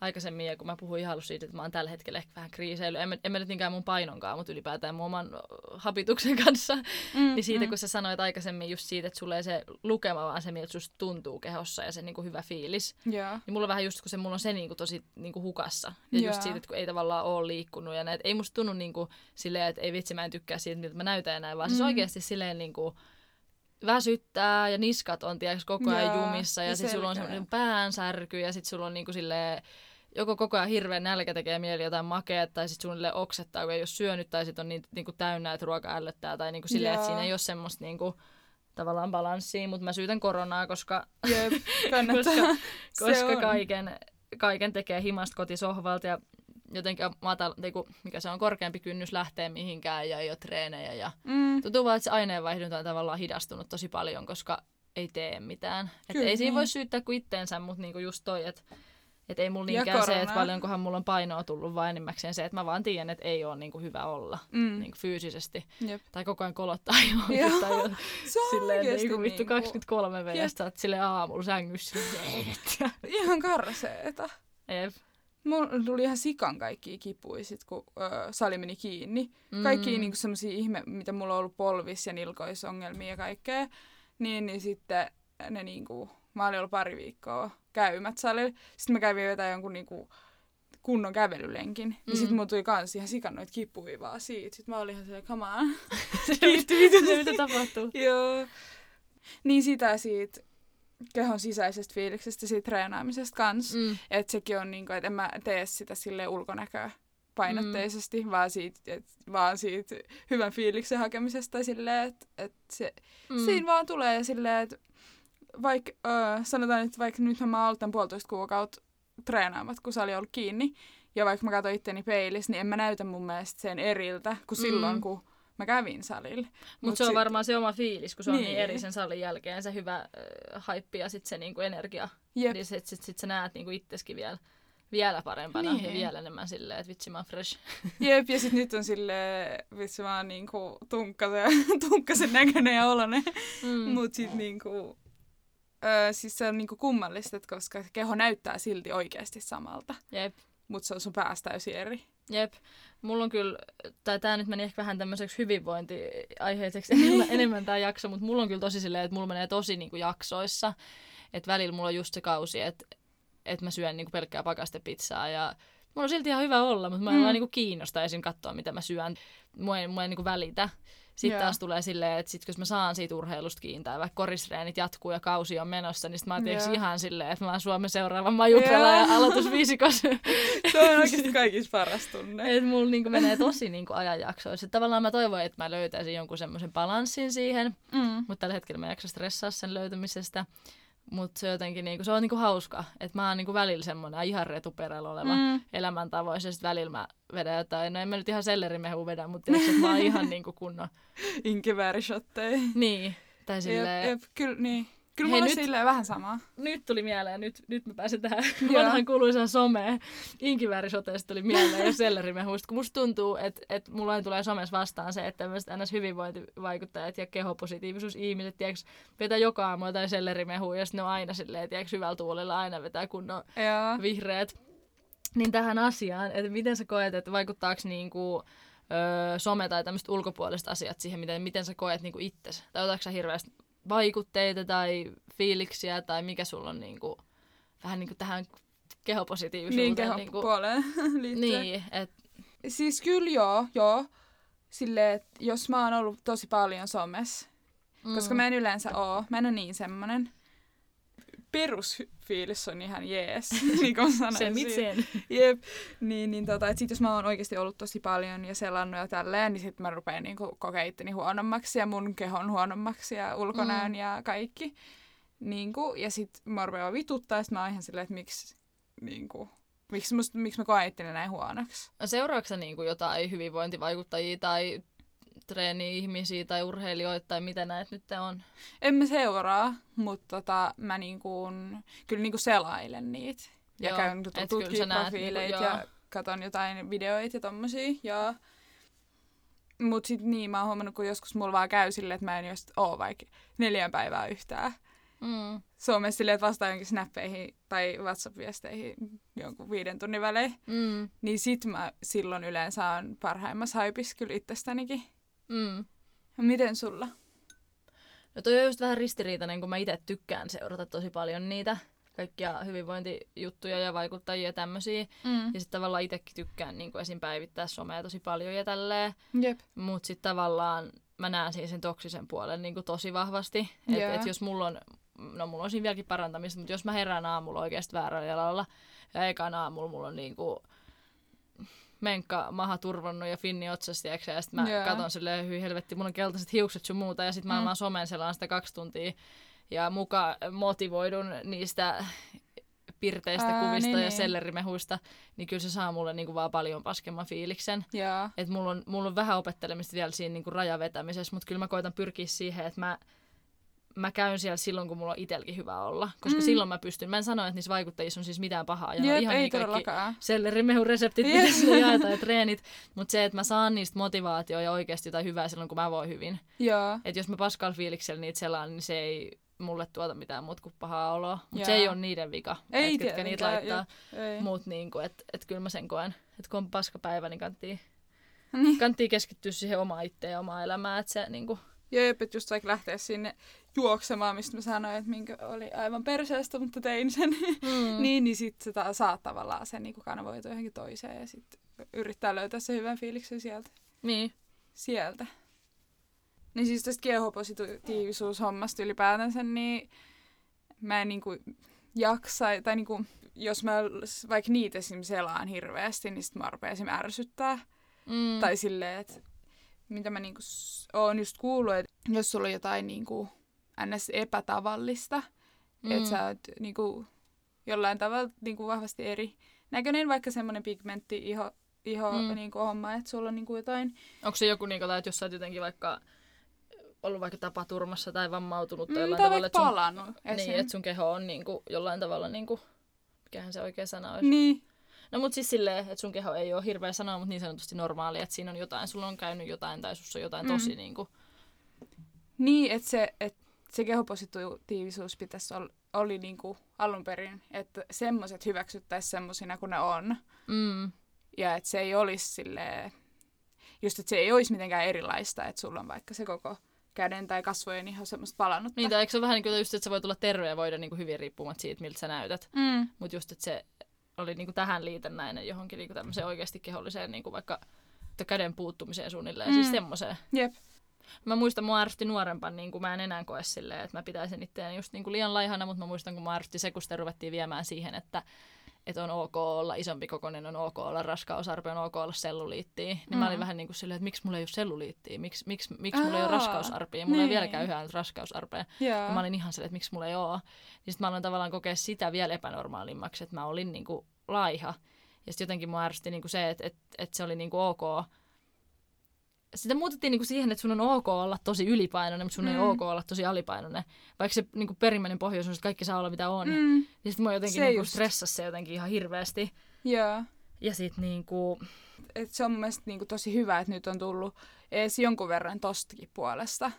aikaisemmin, ja kun mä puhuin ihailu siitä, että mä oon tällä hetkellä ehkä vähän kriiseillyt, en mä nyt niinkään mun painonkaan, mutta ylipäätään mun oman hapituksen kanssa, niin siitä kun sä sanoit aikaisemmin just siitä, että sulla ei se lukema, vaan se miltä susta tuntuu kehossa ja se niinku hyvä fiilis, niin mulla on vähän just, kun se mulla on se niinku tosi niinku hukassa, ja just siitä, että kun ei tavallaan ole liikkunut ja näin, ei musta tunnu niinku silleen, että ei vitsi, mä en tykkää siitä, miltä mä näytän ja näin, vaan siis oikeasti silleen niinku väsyttää ja niskat on tiiäks koko ajan jumissa ja sit sulla on semmoinen päänsärky ja sit sulla on niinku silleen joko koko ajan hirveän nälkä tekee mieli jotain makeat tai sit suunnilleen oksettaa, kun ei ole syönyt tai sit on niinku täynnä, että ruoka ällöttää tai niinku silleen, että siinä ei ole semmoista niinku tavallaan balanssia, mutta mä syytän koronaa, koska, jep, koska kaiken tekee himasta kotisohvalta ja jotenkin mikä se on korkeampi kynnys lähteä mihinkään ja ei ole treenejä. Ja tuntuu vaan, että se aineenvaihdunta on tavallaan hidastunut tosi paljon, koska ei tee mitään. Kyllä, ei siinä voi syyttää kuin itteensä, mutta niinku just toi, että ei mulla niinkään se, että paljonkohan mulla on painoa tullut, vaan enimmäkseen se, että mä vaan tiedän, että ei ole niinku hyvä olla niinku fyysisesti. Jep. Tai koko ajan kolottaa johonkin. Tai silleen niinku vittu 23 vedestä, että silleen aamulla sängyssä. Ihan karseeta. Jep. Mulla tuli ihan sikan kaikkia kipuja sit, kun sali meni kiinni. Kaikki niinku semmosia ihme, mitä mulla on ollut polvis- ja nilkoisongelmia ja kaikkea. Niin sitten ne niinku, mä olin ollut pari viikkoa käymät salilla. Sitten mä kävin jotain jonkun niinku kunnon kävelylenkin. Ja sitten mulla tuli kans ihan sikan noita kipuja vaan siitä. Sitten mä olin ihan silleen, come on. Se mitä tapahtuu. Joo. Niin sitä siitä kehon sisäisestä fiiliksestä, siitä treenaamisesta kanssa. Että sekin on niin kuin, että en mä tee sitä silleen ulkonäköä painotteisesti, vaan siitä hyvän fiiliksen hakemisesta silleen, että se siinä vaan tulee silleen, että vaikka sanotaan, että vaikka nyt mä aloitan 1,5 kuukautta treenaamat, kun sali on ollut kiinni, ja vaikka mä katson itteni peilissä, niin en mä näytä mun mielestä sen eriltä kuin silloin, kun mä kävin salille. Mutta se on varmaan se oma fiilis, kun se on niin eri sen salin jälkeen, se hyvä haippi ja sitten se niinku energia. Jep. Niin sit sä näet niinku itseskin vielä parempana ja vielä enemmän silleen, että vitsi mä oon fresh. Jep, ja sit nyt on silleen, vitsi mä oon niinku tunkkasen näköinen ja oloinen. Mut sit niinku, siis se on niinku kummallista, koska keho näyttää silti oikeasti samalta. Jep. Mut se on sun päästä täysin eri. Jep. Mulla on kyllä, tai tää nyt meni ehkä vähän tämmöiseksi hyvinvointiaiheiseksi enemmän tää jakso, mutta mulla on kyllä tosi silleen, että mulla menee tosi niinku jaksoissa. Että välillä mulla on just se kausi, että mä syön niinku pelkkää pakastepizzaa ja mulla on silti ihan hyvä olla, mutta mä en vaan niinku kiinnosta esim. Katsoa, mitä mä syön. Mua ei niinku välitä. Sitten taas tulee silleen, että sit kun mä saan siitä urheilusta kiintää, vaikka korisreenit jatkuu ja kausi on menossa, niin sit mä oon ihan silleen, että mä oon Suomen seuraavan Majupela ja aloitusviisikos. Se on oikeasti kaikista paras tunne. Että mulla niinku menee tosi niinku ajanjaksoissa. Tavallaan mä toivon, että mä löytäisin jonkun semmoisen balanssin siihen, mutta tällä hetkellä mä en jaksa stressaa sen löytämisestä. Mutta se jotenkin niinku, se on niinku hauska, että mä oon niinku välillä semmoinen ihan retuperällä oleva elämäntavoissa, ja sit välillä mä vedän jotain, no en mä nyt ihan sellerimehu vedä, mutta mä oon ihan niinku kunnon inkiväärishotteja. Niin, tai silleen. Jep, kyllä niin. Kyllä mulla on silleen vähän samaa. Nyt tuli mieleen, nyt mä pääsen tähän vanhan kuuluisaan someen. Inkiväärisoteesta tuli mieleen ja sellerimehuista, kun musta tuntuu, että mulla tulee somessa vastaan se, että tämmöiset ns. Hyvinvointivaikuttajat ja kehopositiivisuus ihmiset, tiiäks, vetää joka aamu jotain sellerimehua ja sitten ne on aina silleen, tiiäks, hyvällä tuulella aina vetää kunnon vihreät. Niin tähän asiaan, että miten sä koet, että vaikuttaako niinku some tai tämmöiset ulkopuoliset asiat siihen, miten sä koet niinku itsesi? Tai otatko sä hirveästi vaikutteita tai fiiliksiä tai mikä sulla on niinku, vähän niinku tähän kehopositiivisuuteen. Niin, kehopuoleen liittyen. Niin, et. Siis kyllä joo. Silleen, että jos mä oon ollut tosi paljon somessa, koska mä en yleensä oo, mä en oo niin semmonen. Perusfiilis on ihan jees, niin kuin sanoin. Se mitsen. Jep. Niin että sit jos mä oon oikeesti ollut tosi paljon ja selannut ja tälleen, niin sit mä rupeen niinku kokea itteni huonommaksi ja mun kehon huonommaksi ja ulkonäön ja kaikki. Niinku, ja sit mä rupeen vituttaa ja sit mä oon ihan silleen, että miksi mä koen itteni näin huonoksi. Seuraatko sä niinku jotain hyvinvointivaikuttajia tai treeni-ihmisiä tai urheilijoita tai mitä näet nyt on? En mä seuraa, mutta mä kyllä selailen niitä. Ja käyn tutkimaan profiileita ja katon jotain videoita ja tommosia. Ja mut sit mä oon huomannut, kun joskus mulla vaan käy silleen, että mä en just oo vaikka 4 päivää yhtään. Somessa silleen, että vastaan jonkin snappeihin tai WhatsApp-viesteihin jonkun 5 tunnin välein. Niin sit mä silloin yleensä on parhaimmassa hypis kyllä itsestänikin. Miten sulla? No toi on just vähän ristiriitainen, kun mä itse tykkään seurata tosi paljon niitä kaikkia hyvinvointijuttuja ja vaikuttajia ja tämmösiä. Ja sit tavallaan itekin tykkään niin kun esim. Päivittää somea tosi paljon ja tälleen. Jep. Mut sit tavallaan mä näen siinä sen toksisen puolen niin kun tosi vahvasti. Että et jos mulla on, no mulla on siinä vieläkin parantamista, mutta jos mä herään aamulla oikeesti väärällä jalalla ja ekaan aamulla mulla on niinku menkka maha turvonnut ja finni otsassa, ja sit mä katon silleen, hyi helvetti, mulla on keltaiset hiukset sun muuta, ja sit mä oon somen selaan sitä 2 tuntia ja muka motivoidun niistä pirteistä kuvista ja sellerimehuista, niin kyllä se saa mulle niinku vaan paljon paskemman fiiliksen. Että mulla on vähän opettelemista vielä siinä niinku rajavetämisessä, mutta kyllä mä koitan pyrkiä siihen, että mä käyn siellä silloin, kun mulla on itselläkin hyvä olla. Koska silloin mä pystyn. Mä en sano, että niissä vaikuttajissa on siis mitään pahaa. Ja ihan niin kaikki sellerimehureseptit, mitä sinne jaetaan ja treenit. Mutta se, että mä saan niistä motivaatioa ja oikeasti jotain hyvää silloin, kun mä voin hyvin. Että jos mä paskalla fiiliksellä niitä selaan, niin se ei mulle tuota mitään muuta kuin pahaa oloa. Mutta se ei ole niiden vika, ketkä niitä laittaa. Mutta niinku, et kyllä mä sen koen. Että kun on paskapäivä, niin kannattaa keskittyä siihen omaan itteen ja omaan elämään. Että se niinku... Jep, että just vaikka lähteä sinne juoksemaan, mistä mä sanoin, että minkä oli aivan perseestä, mutta tein sen. Niin sit se saa tavallaan sen niin kanavoitu johonkin toiseen ja sit yrittää löytää sen hyvän fiiliksen sieltä. Niin. Sieltä. Niin siis tästä kehopositiivisuushommasta ylipäätänsä, niin mä en niinku jaksa, tai niinku, jos mä vaikka niitä esim. Selaan hirveästi, niin sit mä rupean esim. Ärsyttää. Tai silleen, että mitä mä niinku oon just kuullut, että jos sulla on jotain niinku ns. Epätavallista, että sä oot niinku jollain tavalla niinku vahvasti eri näköinen, vaikka semmoinen pigmentti iho niinku homma, että sulla on niinku jotain. Onko se joku niinku, että jos sä oot jotenkin vaikka ollut vaikka tapaturmassa tai vammautunut tai jollain tavalla, että sun, niin, että sun keho on niinku jollain tavalla niinku, mikähän se oikea sana olisi? Niin. No mut siis silleen, että sun keho ei ole hirveä sanoa, mutta niin sanotusti normaali, että siinä on jotain, sulla on käynyt jotain tai sussa on jotain tosi niinku. Niin, että se kehopositiivisuus pitäisi oli niinku alun perin, että semmoiset hyväksyttäisiin semmosina kuin ne on. Ja että se ei olisi silleen, just että se ei olisi mitenkään erilaista, että sulla on vaikka se koko käden tai kasvojen ihan semmoista palannutta. Niin, tai eikö se ole vähän niin kuin just, että sä voit olla terve ja voida niin kuin hyvin riippumatta siitä, miltä sä näytät. Mut just, että se oli niinku tähän liitännäinen johonkin niinku tämmöiseen oikeasti keholliseen niinku vaikka käden puuttumiseen suunnilleen, siis semmoiseen. Jep. Mä muistan, mua ärsytti nuorempaan, niinku mä en enää koe silleen, että mä pitäisin itseäni just niinku liian laihana, mutta mä muistan, kun mä ärsytti se, kun sitä ruvettiin viemään siihen, että et on ok olla isompi kokoinen, on ok olla raskausarpe, on ok olla selluliittiä. Niin mä olin vähän niinku silleen, että miksi mulla ei ole selluliittiä, miksi mulla ei ole raskausarpea, mulla ei vieläkään yhä raskausarpea. Ja mä olin ihan silleen, että miksi mulla ei ole. Niin sit mä aloin tavallaan kokea sitä vielä epänormaalimmaksi, että mä olin niinku laiha. Ja sit jotenkin mua ärsytti niinku se, että se oli niinku ok. Sitä muutettiin niinku siihen, että sun on ok olla tosi ylipainoinen, mutta sun ei ok olla tosi alipainoinen. Vaikka se niinku perimmäinen pohjois on, että kaikki saa olla mitä on. Niin sitten mua jotenkin niinku stressasi se jotenkin ihan hirveästi. Ja sit niinku... Et se on mun mielestä niinku tosi hyvä, että nyt on tullut ees jonkun verran tostakin puolesta.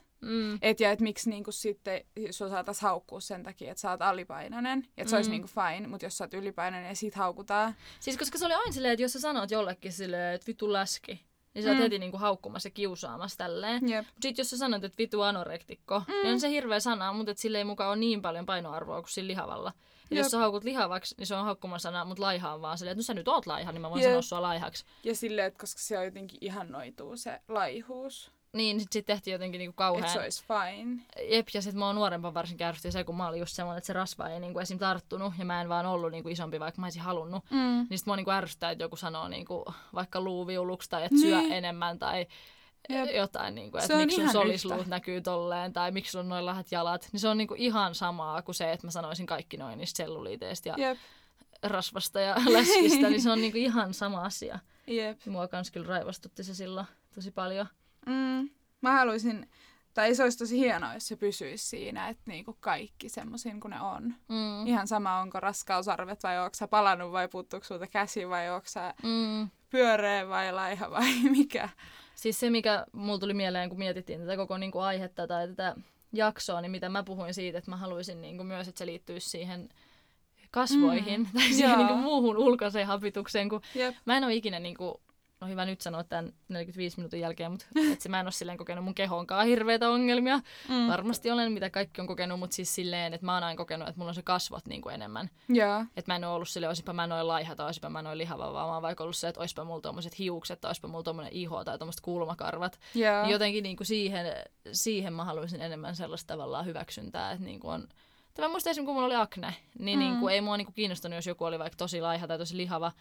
Et miksi niinku sitten sua saataisiin haukkua sen takia, että sä oot alipainoinen. Että se olisi niinku fine, mutta jos sä oot ylipainoinen ja siitä haukutaan. Siis koska se oli aina silleen, että jos sä sanot jollekin silleen, että vitu läski. Niin sä oot heti niinku haukkumassa ja kiusaamassa tälleen. Mut sit jos sä sanot, että vitu anorektikko, niin on se hirveä sana, mutta sillä ei mukaan ole niin paljon painoarvoa kuin sillä lihavalla. Ja jos sä haukut lihavaksi, niin se on haukkuma sana, mutta laiha on vaan silleen, että no sä nyt oot laiha, niin mä voin sanoa sua laihaksi. Ja silleen, että koska se on jotenkin ihannoituu se laihuus. Niin, sit tehtiin jotenkin niinku kauhean. Että se olisi fine. Jep, ja sit mä oon nuorempaan varsinkin ärsytti se, kun mä olin just semmoinen, että se rasva ei niinku esim. Tarttunut ja mä en vaan ollut niinku isompi, vaikka mä olisin halunnut. Niin sit mä oon niinku ärsyttää, että joku sanoo niinku vaikka luuviuluksi tai että syö enemmän tai jotain niinku, että miksi sun solisluut näkyy tolleen tai miksi sun on noin lahat jalat. Niin se on niinku ihan samaa kuin se, että mä sanoisin kaikki noin niistä selluliiteistä ja rasvasta ja läskistä, niin se on niinku ihan sama asia. Mua kans kyllä raivastutti se silloin tosi paljon. Mä haluaisin, tai se olisi tosi hienoa, jos se pysyisi siinä, että niinku kaikki semmoisiin kuin ne on. Ihan sama, onko raskausarvet vai ootko sä palannut vai puuttuuko sulta käsi vai ootko sä pyöreä vai laiha vai mikä. Siis se, mikä mulla tuli mieleen, kun mietittiin tätä koko niinku aihetta tai tätä jaksoa, niin mitä mä puhuin siitä, että mä haluaisin niin kuin myös, että se liittyisi siihen kasvoihin tai siihen niin kuin muuhun ulkoiseen hapitukseen. Kun mä en ole ikinä, niin kuin, no hyvä nyt sanoa tämän 45 minuutin jälkeen, mutta että mä en ole silleen kokenut mun kehonkaan hirveitä ongelmia. Varmasti olen, mitä kaikki on kokenut, mutta siis silleen, että mä oon aina kokenut, että mulla on se kasvot niin kuin enemmän. Että mä en ole ollut silleen, oisipä mä noin laiha tai oisipä mä noin lihava, vaan mä oon vaikka ollut se, että oisipä mulla tommoset hiukset tai oisipä mulla tommonen iho tai tommoset kulmakarvat. Niin jotenkin niin kuin siihen mä haluaisin enemmän sellaista tavallaan hyväksyntää, että niin kuin on... Tämä musta esimerkiksi, kun mulla oli akne, niin, niin kuin, ei mua niin kuin kiinnostanut, jos joku oli vaikka tosi laiha tai tosi lihava,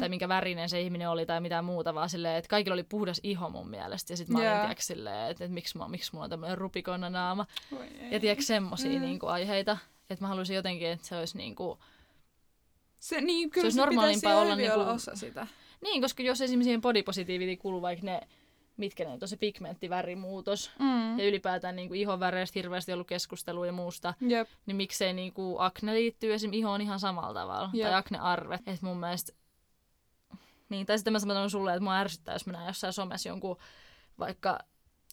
tai minkä värinen se ihminen oli tai mitään muuta, vaan silleen, että kaikilla oli puhdas iho mun mielestä. Ja sit mä olin tiiäks silleen, että miksi mulla on tämmöinen rupikonna naama. Ja tiiäks semmosia niin kuin, aiheita, että mä haluaisin jotenkin, että se olisi niin kuin... Se, niin, kyllä se pitäisi hyvin olla osa sitä. Niin, koska jos esimerkiksi siihen bodypositiivitiin kuuluu vaikka ne... mitkä ne on se pigmenttivärimuutos ja ylipäätään niin kuin ihonväreistä hirveästi ollut keskustelua ja muusta, niin miksei niin kuin akne liittyy esimerkiksi ihoon ihan samalla tavalla, tai aknearvet. Että mun mielestä, niin, tai sitten mä sanon sulle, että mua ärsyttää, jos mä näen jossain somessa jonkun vaikka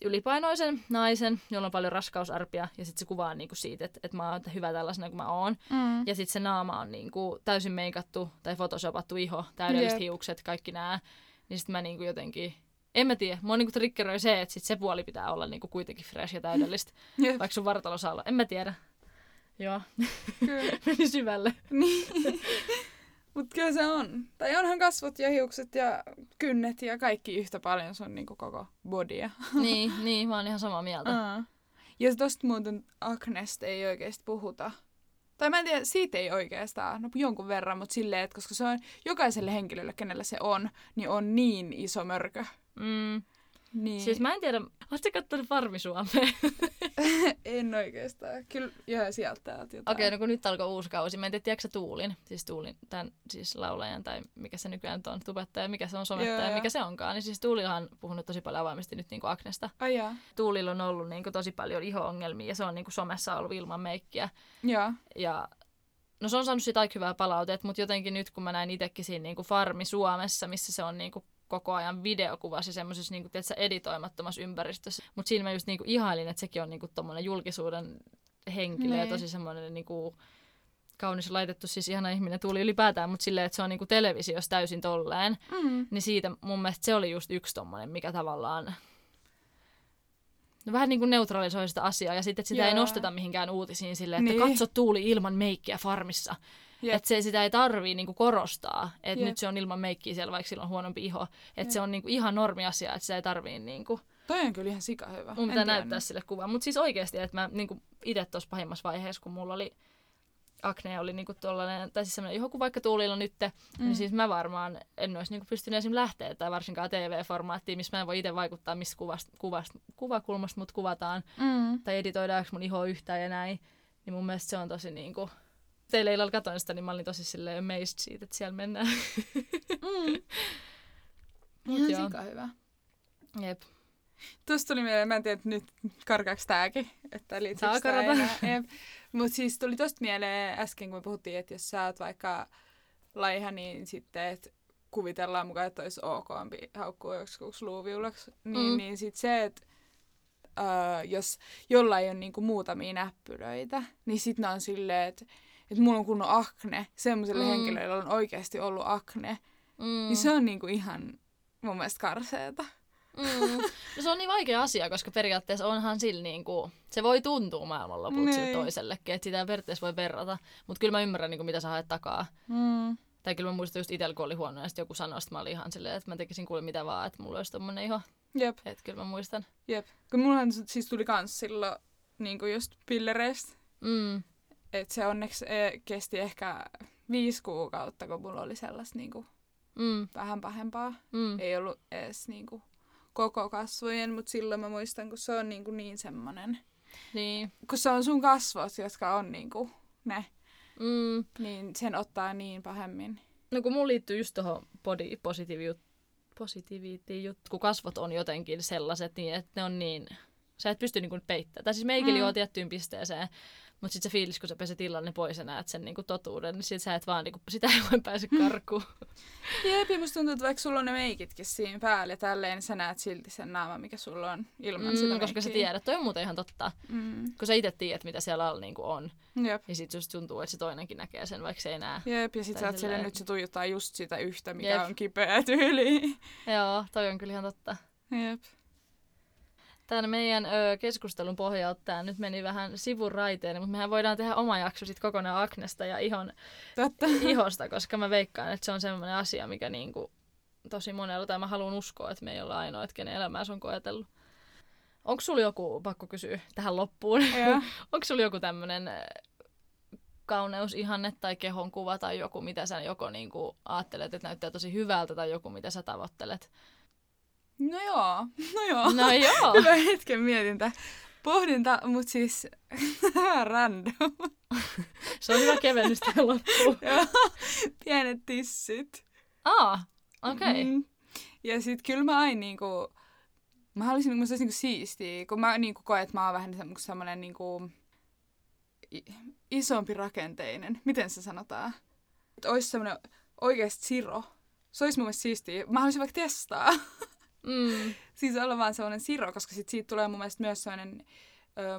ylipainoisen naisen, jolla on paljon raskausarpia, ja sitten se kuvaa niin kuin siitä, että mä oon hyvä tällaisena kuin mä oon. Ja sitten se naama on niin kuin täysin meikattu tai photoshopattu iho, täydelliset hiukset, kaikki nää. Niin sitten mä niin kuin jotenkin... En mä tiedä. Mua niinku triggeroi se, että sit se puoli pitää olla niinku kuitenkin fresh ja täydellistä, vaikka sun vartalo saa olla. En mä tiedä. Joo. Kyllä. Meni syvälle. Niin. Mut kyllä se on. Tai onhan kasvot ja hiukset ja kynnet ja kaikki yhtä paljon. Se on niinku koko bodya. Niin. Mä oon ihan samaa mieltä. Ja tosta muuten aknesta ei oikeesti puhuta. Tai mä en tiedä, siitä ei oikeastaan, no jonkun verran, mutta silleen, että koska se on jokaiselle henkilölle, kenellä se on, niin on niin iso mörkö. Niin. Siis mä en tiedä, ootko kattonut Farmi Suomeen? En oikeastaan. Kyllä johon sieltä jotain. Okei, no kun nyt alkoi uusi kausi. Mä en tiedä, tiedätkö sä Tuulin? Siis Tuulin, tämän siis laulajan tai mikä se nykyään on, tubettaja, mikä se on somettaja, mikä se onkaan. Niin siis Tuulihan on puhunut tosi paljon avaimesti nyt niinku aknesta. Tuulilla on ollut niinku tosi paljon iho-ongelmia ja se on niinku somessa ollut ilman meikkiä. Ja no se on saanut siitä aika hyvää palautetta, mutta jotenkin nyt kun mä näin itsekin siinä niinku Farmi Suomessa, missä se on niinku koko ajan videokuvasi semmoisessa niinku, editoimattomassa ympäristössä. Mutta siinä mä just niinku ihailin, että sekin on niinku tommoinen julkisuuden henkilö ja tosi semmoinen niinku, kaunis laitettu, siis ihana ihminen Tuuli ylipäätään, mutta silleen, että se on niinku televisiossa täysin tolleen. Niin siitä mun mielestä se oli just yksi tommoinen, mikä tavallaan no, vähän niinku neutralisoi sitä asiaa ja sitten, että sitä ei nosteta mihinkään uutisiin silleen, että katso Tuuli ilman meikkiä Farmissa. Että sitä ei tarvii niinku korostaa, että nyt se on ilman meikkiä siellä, vaikka sillä on huonompi iho. Että se on niinku ihan normiasia, että sitä ei tarvii... Niinku... Toi on kyllä ihan sikahyvä. Mun pitää näyttää sille kuvaa. Mutta siis oikeasti, että mä niinku itse tuossa pahimmassa vaiheessa, kun mulla oli akne, oli niinku tollainen, tai siis semmoinen iho kuin vaikka Tuulilla nyt, niin siis mä varmaan en olisi niinku pystynyt esim. Lähteä tai varsinkaan TV-formaattiin, missä mä en voi itse vaikuttaa, missä kuvakulmasta mut kuvataan, tai editoidaanko mun ihoa yhtään ja näin. Niin mun mielestä se on tosi niinku... Teille illalla katoin sitä, niin mä olin tosi silleen amazed siitä, että siellä mennään. Ihan sika hyvä. Jep. Tuossa tuli mieleen, mä en tiedä nyt karkaaks tääkin, että liittyykö tää enää. Mut siis tuli tosta mieleen äsken, kun me puhuttiin, että jos sä oot vaikka laiha, niin sitten että kuvitellaan mukaan, että olisi okmpi haukkua joksikuks luuviulaksi. Niin sit se, että jos jollain on niinku muutamia näppylöitä, niin sit ne on silleen, että mulla on kunnon akne, semmoiselle henkilölle, jolla on oikeasti ollut akne, niin se on niinku ihan mun mielestä karseeta. No se on niin vaikea asia, koska periaatteessa onhan sillä niinku, se voi tuntua maailman lopuksi toisellekin, että sitä periaatteessa voi verrata, mutta kyllä mä ymmärrän niinku, mitä sä haet takaa. Tai kyllä mä muistan just itsellä, kun oli huono, ja sitten joku sanoi, että mä olin ihan silleen, että mä tekisin kuule mitä vaan, että mulla olisi tommonen iho. Että kyllä mä muistan. Kun mullahan siis tuli kans silloin niinku just pillereistä. Että se onneksi kesti ehkä 5 kuukautta, kun mulla oli sellaista niinku vähän pahempaa. Ei ollut edes niinku koko kasvojen, mutta silloin mä muistan, kun se on niinku niin semmonen. Niin. Kun se on sun kasvot, jotka on niinku ne, niin sen ottaa niin pahemmin. No kun mun liittyy just tohon body positivity juttu, kun kasvot on jotenkin sellaiset, niin että ne on niin... Sä et pysty niinku peittämään. Tai siis meikillä on tiettyyn pisteeseen. Mutta sitten se fiilis, kun sä peset illalla, niin pois ja näet sen niinku totuuden, niin sit sä et vaan, niinku, sitä ei voi pääse karkuun. Jep, ja musta tuntuu, että vaikka sulla on ne meikitkin siinä päällä ja tälleen, niin sä näet silti sen naaman, mikä sulla on ilman sitä meikkiä. Koska sä tiedät, toi on muuten ihan totta. Kun sä itse tiedät, mitä siellä alla niinku on. Jep. Ja sit just tuntuu, että se toinenkin näkee sen, vaikka se ei näe. Jep, ja sit sä oot siellä, nyt se tuijottaa just sitä yhtä, mikä Jep. on kipeä tyyli. Joo, toi on kyllä ihan totta. Jep. Tämän meidän keskustelun pohjalta nyt meni vähän sivuraiteille, mutta mehän voidaan tehdä oma jakso sit kokonaan aknesta ja ihosta, koska mä veikkaan, että se on semmoinen asia, mikä niinku tosi monella, tai mä haluan uskoa, että me ei olla ainoa, että kenen elämää se on koetellut. Onko sulla joku, pakko kysyä tähän loppuun, onko sulla joku tämmöinen kauneusihanne tai kehonkuva tai joku, mitä sä joko niinku ajattelet, että näyttää tosi hyvältä tai joku, mitä sä tavoittelet? No joo. Hyvä hetken mietintä. Pohdinta, mutta siis random. Se on hyvä kevennys tähän loppuun. Pienet tissit. Okei. Okay. Ja sit kyllä mä aina niinku, mä haluaisin, että musta olisi niinku siistiä, kun mä niinku koen, että mä oon vähän semmonen niinku isompi rakenteinen. Miten se sanotaan? Että ois semmonen oikeesti siro. Se olisi mun mielestä siistiä. Mä haluaisin vaikka testaa. Siis olla vaan sellainen siro, koska sit siitä tulee mun mielestä myös sellainen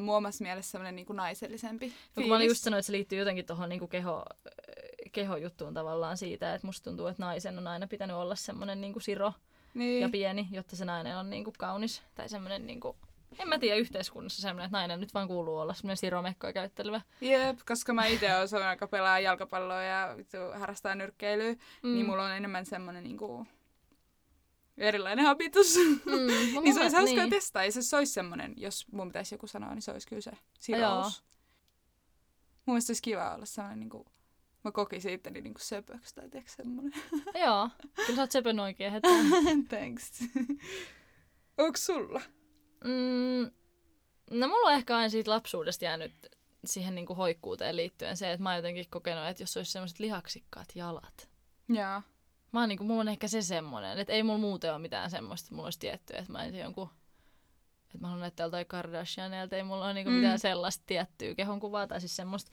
muomassa mielessä sellainen niinku naisellisempi fiilis. Kun mä olin just sanonut, että se liittyy jotenkin tuohon niinku kehojuttuun tavallaan siitä, että musta tuntuu, että naisen on aina pitänyt olla sellainen niinku siro ja pieni, jotta se nainen on niinku kaunis. Tai sellainen, niinku, en mä tiedä, yhteiskunnassa sellainen, että nainen nyt vaan kuuluu olla sellainen siromekkoa käyttelevä. Jep, koska mä itse olen sellainen, joka pelaa jalkapalloa ja harrastaa nyrkkeilyä, niin mulla on enemmän sellainen niinku erilainen habitus. Niin se olisi hauskaa testaa. Ja se olisi semmoinen, jos mun pitäisi joku sanoa, niin se olisi kyllä se sirous. Mun mielestä olisi kiva olla semmoinen, niin kuin, mä kokisin itteni niin kuin söpöksi tai tiedätkö semmoinen. Joo, kyllä sä oot söpön oikein hetään. Thanks. Onko sulla? No mulla on ehkä aina siitä lapsuudesta jäänyt siihen niin kuin hoikkuuteen liittyen se, että mä oon jotenkin kokenut, että jos olisi semmoiset lihaksikkaat jalat. Joo. Niinku, mulla on ehkä se semmoinen, että ei mulla muuten ole mitään semmoista, että mulla olisi tiettyä, että mä en jonkun, että mä haluan näyttää joltain Kardashianilta, ei mulla ole niinku mitään sellaista tiettyä kehonkuvaa tai siis semmoista,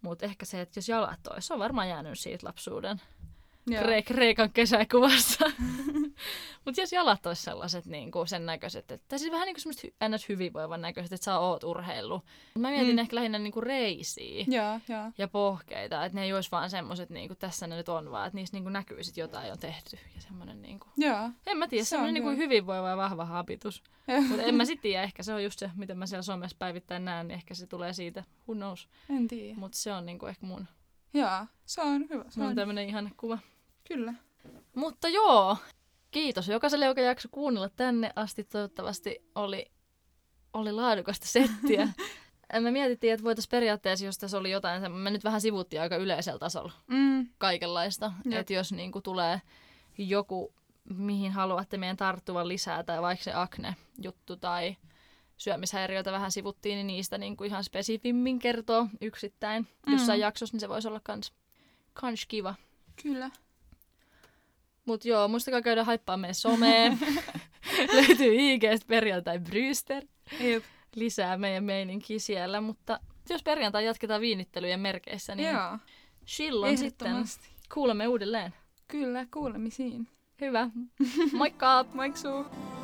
mutta ehkä se, että jos jalat olisi, se on varmaan jäänyt siitä lapsuuden Kreikan kesäkuvasta. Mutta jos jalat olisi sellaiset niinku sen näköiset, että siis vähän niinku semmoiset ns. Hyvinvoivan näköiset, että sä oot urheillut. Mä mietin ehkä lähinnä niinku reisiä ja pohkeita, että ne ei olisi vaan semmoiset, niinku tässä ne nyt on vaan, että niissä niinku näkyy sit jotain on tehty. Ja semmoinen niinku, en mä tiedä, semmoinen niinku hyvinvoiva ja vahva habitus. Mutta en mä sit tiedä, ehkä se on just se, mitä mä siellä somessa päivittäin näen, niin ehkä se tulee siitä, who knows. En tiedä. Mutta se on niinku ehkä mun. Joo, se on hyvä. Se on tämmönen ihana kuva. Kyllä. Mutta joo, kiitos jokaiselle, joka jakso kuunnella tänne asti. Toivottavasti oli laadukasta settiä. Me mietittiin, että voitaisiin periaatteessa, jos tässä oli jotain, me nyt vähän sivuttiin aika yleisellä tasolla kaikenlaista. Että jos niinku tulee joku, mihin haluatte meidän tarttuvan lisää, tai vaikka se akne-juttu tai syömishäiriöitä vähän sivuttiin, niin niistä niinku ihan spesifimmin kertoo yksittäin. Jossain jaksossa, niin se voisi olla kans kiva. Kyllä. Mut joo, muistakaa käydä haippaa meidän someen. Löytyy IG:stä perjantai Brewster. Jep. Lisää meidän meininkiä siellä, mutta jos perjantai jatketaan viinittelyjen merkeissä, niin silloin sitten kuulemme uudelleen. Kyllä, kuulemisiin. Hyvä. Moikka! Moiksuu!